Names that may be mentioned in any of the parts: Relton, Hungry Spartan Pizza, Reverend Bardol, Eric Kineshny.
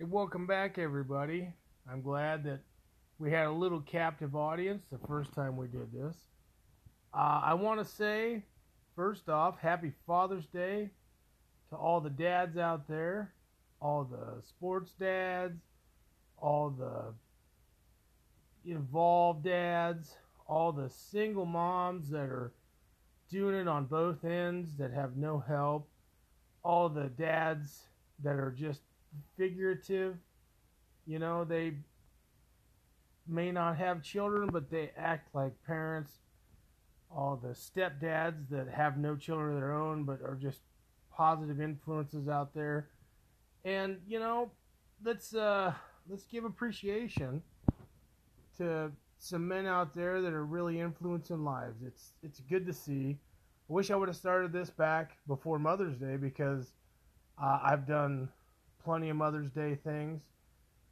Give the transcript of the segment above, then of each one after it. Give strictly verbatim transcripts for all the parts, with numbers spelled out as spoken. Hey, welcome back, everybody. I'm glad that we had a little captive audience the first time we did this. Uh, I want to say, first off, happy Father's Day to all the dads out there, all the sports dads, all the involved dads, all the single moms that are doing it on both ends that have no help, all the dads that are just figurative, you know, they may not have children, but they act like parents. All the stepdads that have no children of their own, but are just positive influences out there. And, you know, let's, uh, let's give appreciation to some men out there that are really influencing lives. It's, it's good to see. I wish I would have started this back before Mother's Day, because uh, I've done plenty of Mother's Day things.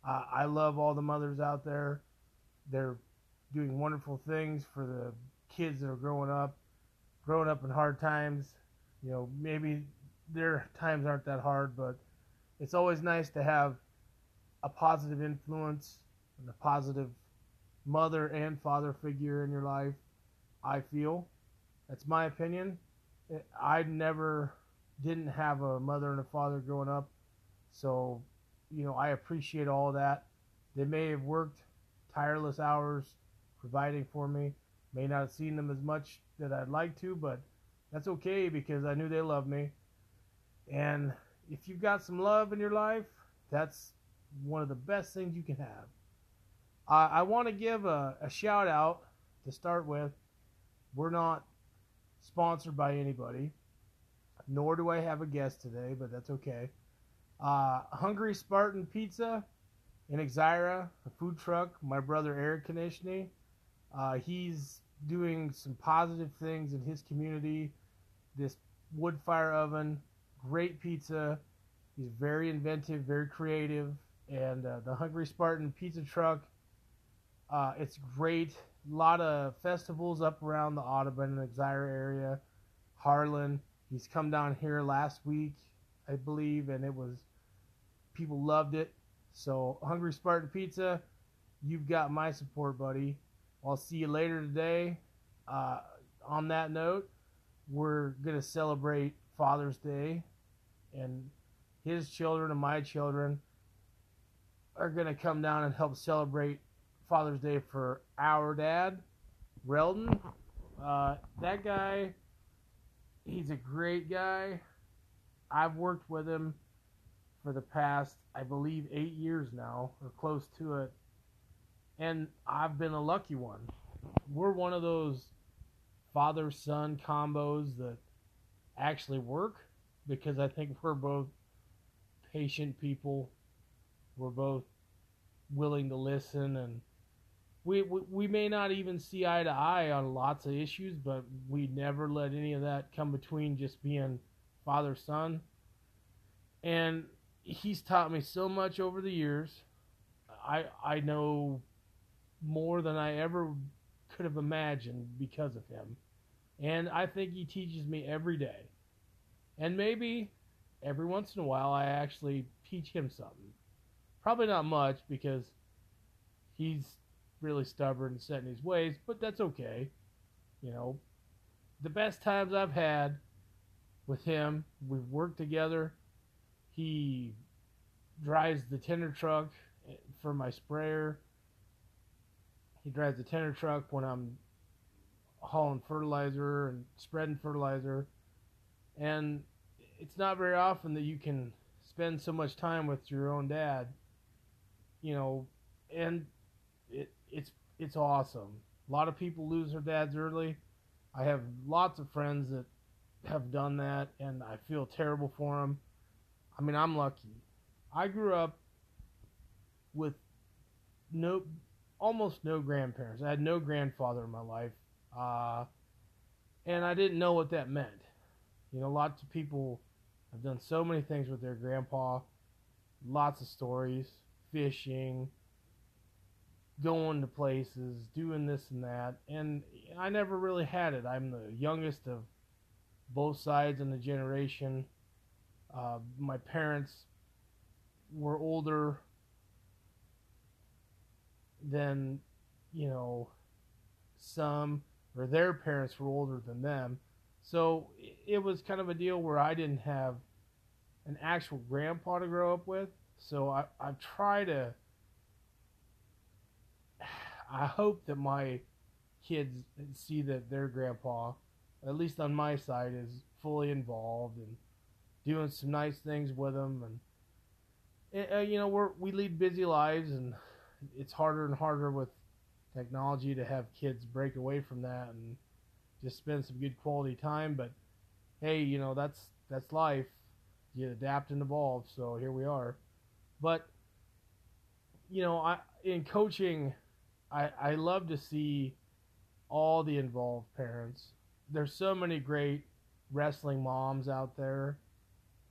Uh, I love all the mothers out there. They're doing wonderful things for the kids that are growing up, growing up in hard times. You know, maybe their times aren't that hard, but it's always nice to have a positive influence and a positive mother and father figure in your life, I feel. That's my opinion. I never didn't have a mother and a father growing up. So, you know, I appreciate all that. They may have worked tireless hours providing for me. May not have seen them as much that I'd like to, but that's okay, because I knew they loved me. And if you've got some love in your life, that's one of the best things you can have. I, I want to give a, a shout out to start with. We're not sponsored by anybody, nor do I have a guest today, but that's okay. Uh, Hungry Spartan Pizza in Exira, a food truck. My brother Eric Kineshny, uh, he's doing some positive things in his community. This wood fire oven, great pizza. He's very inventive, very creative. And uh, the Hungry Spartan Pizza truck, uh, it's great. A lot of festivals up around the Audubon and Exira area. Harlan, he's come down here last week, I believe, and it was, people loved it. So, Hungry Spartan Pizza, you've got my support, buddy. I'll see you later today. Uh, on that note, we're going to celebrate Father's Day, and his children and my children are going to come down and help celebrate Father's Day for our dad, Relton. Uh, that guy, he's a great guy. I've worked with him for the past, I believe, eight years now, or close to it, and I've been a lucky one. We're one of those father-son combos that actually work, because I think we're both patient people. We're both willing to listen, and we, we, we may not even see eye to eye on lots of issues, but we never let any of that come between just being father, son. And he's taught me so much over the years. I I know more than I ever could have imagined because of him. And I think he teaches me every day. And maybe every once in a while I actually teach him something. Probably not much, because he's really stubborn and set in his ways, but that's okay. You know, the best times I've had with him, we've worked together. He drives the tender truck for my sprayer. He drives the tender truck when I'm hauling fertilizer and spreading fertilizer. And it's not very often that you can spend so much time with your own dad, you know, and it it's it's awesome. A lot of people lose their dads early. I have lots of friends that have done that, and I feel terrible for them. I mean, I'm lucky. I grew up with no, almost no grandparents. I had no grandfather in my life, uh, and I didn't know what that meant. You know, lots of people have done so many things with their grandpa. Lots of stories, fishing, going to places, doing this and that, and I never really had it. I'm the youngest of both sides in the generation. Uh, my parents were older, than, you know, some, or their parents were older than them. So it was kind of a deal where I didn't have an actual grandpa to grow up with. So I, I try to, I hope that my kids see that their grandpa, at least on my side, is fully involved and doing some nice things with them. And, uh, you know, we're, we lead busy lives, and it's harder and harder with technology to have kids break away from that and just spend some good quality time. But hey, you know, that's that's life. You adapt and evolve. So here we are. But you know, I in coaching, I I love to see all the involved parents. There's so many great wrestling moms out there,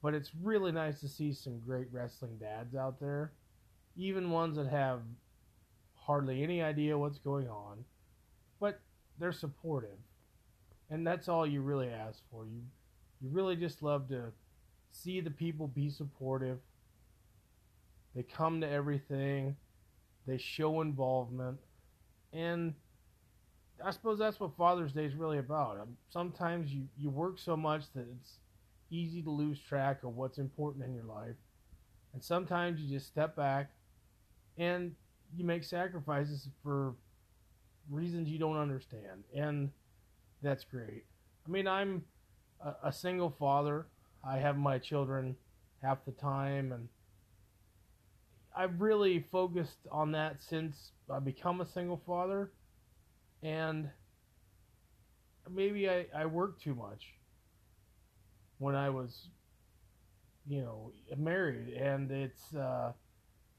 but it's really nice to see some great wrestling dads out there, even ones that have hardly any idea what's going on, but they're supportive. And that's all you really ask for. You you really just love to see the people be supportive. They come to everything. They show involvement. And I suppose that's what Father's Day is really about. Sometimes you, you work so much that it's easy to lose track of what's important in your life. And sometimes you just step back and you make sacrifices for reasons you don't understand. And that's great. I mean, I'm a, a single father. I have my children half the time, and I've really focused on that since I become a single father. And maybe I, I worked too much when I was, you know, married, and it's uh,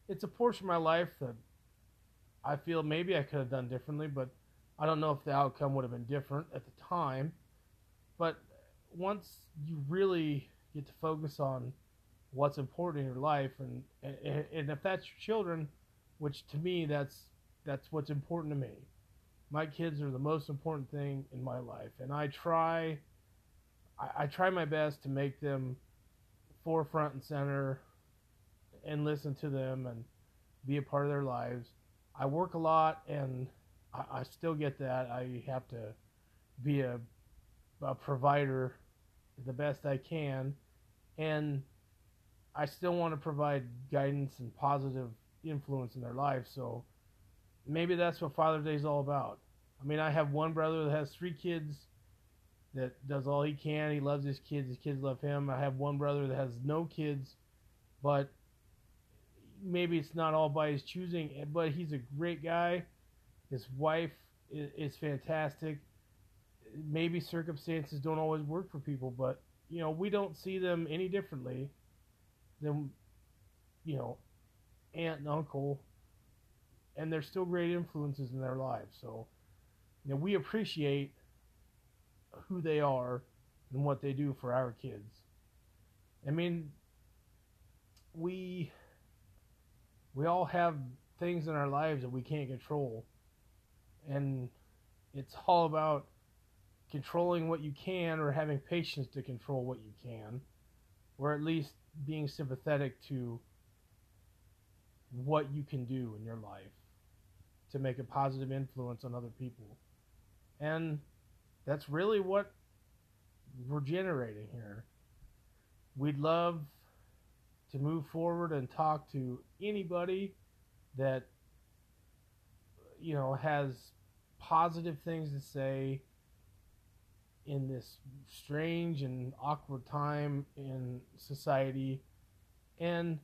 it's a portion of my life that I feel maybe I could have done differently, but I don't know if the outcome would have been different at the time. But once you really get to focus on what's important in your life, and, and, and if that's your children, which to me, that's, that's what's important to me. My kids are the most important thing in my life. And I try, I, I try my best to make them forefront and center and listen to them and be a part of their lives. I work a lot, and I, I still get that. I have to be a, a provider the best I can, and I still want to provide guidance and positive influence in their life. So maybe that's what Father's Day is all about. I mean, I have one brother that has three kids that does all he can. He loves his kids. His kids love him. I have one brother that has no kids, but maybe it's not all by his choosing, but he's a great guy. His wife is fantastic. Maybe circumstances don't always work for people, but, you know, we don't see them any differently than, you know, aunt and uncle, and they're still great influences in their lives. So, you know, we appreciate who they are and what they do for our kids. I mean, we we all have things in our lives that we can't control, and it's all about controlling what you can, or having patience to control what you can, or at least being sympathetic to what you can do in your life to make a positive influence on other people. And that's really what we're generating here. We'd love to move forward and talk to anybody that, you know, has positive things to say in this strange and awkward time in society. And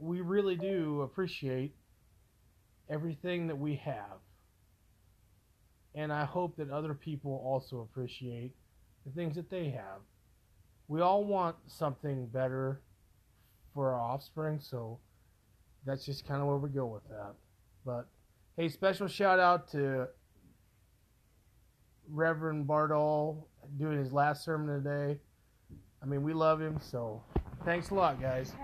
we really do appreciate everything that we have. And I hope that other people also appreciate the things that they have. We all want something better for our offspring, so that's just kind of where we go with that. But hey, special shout out to Reverend Bardol doing his last sermon today. I mean, we love him, so thanks a lot, guys.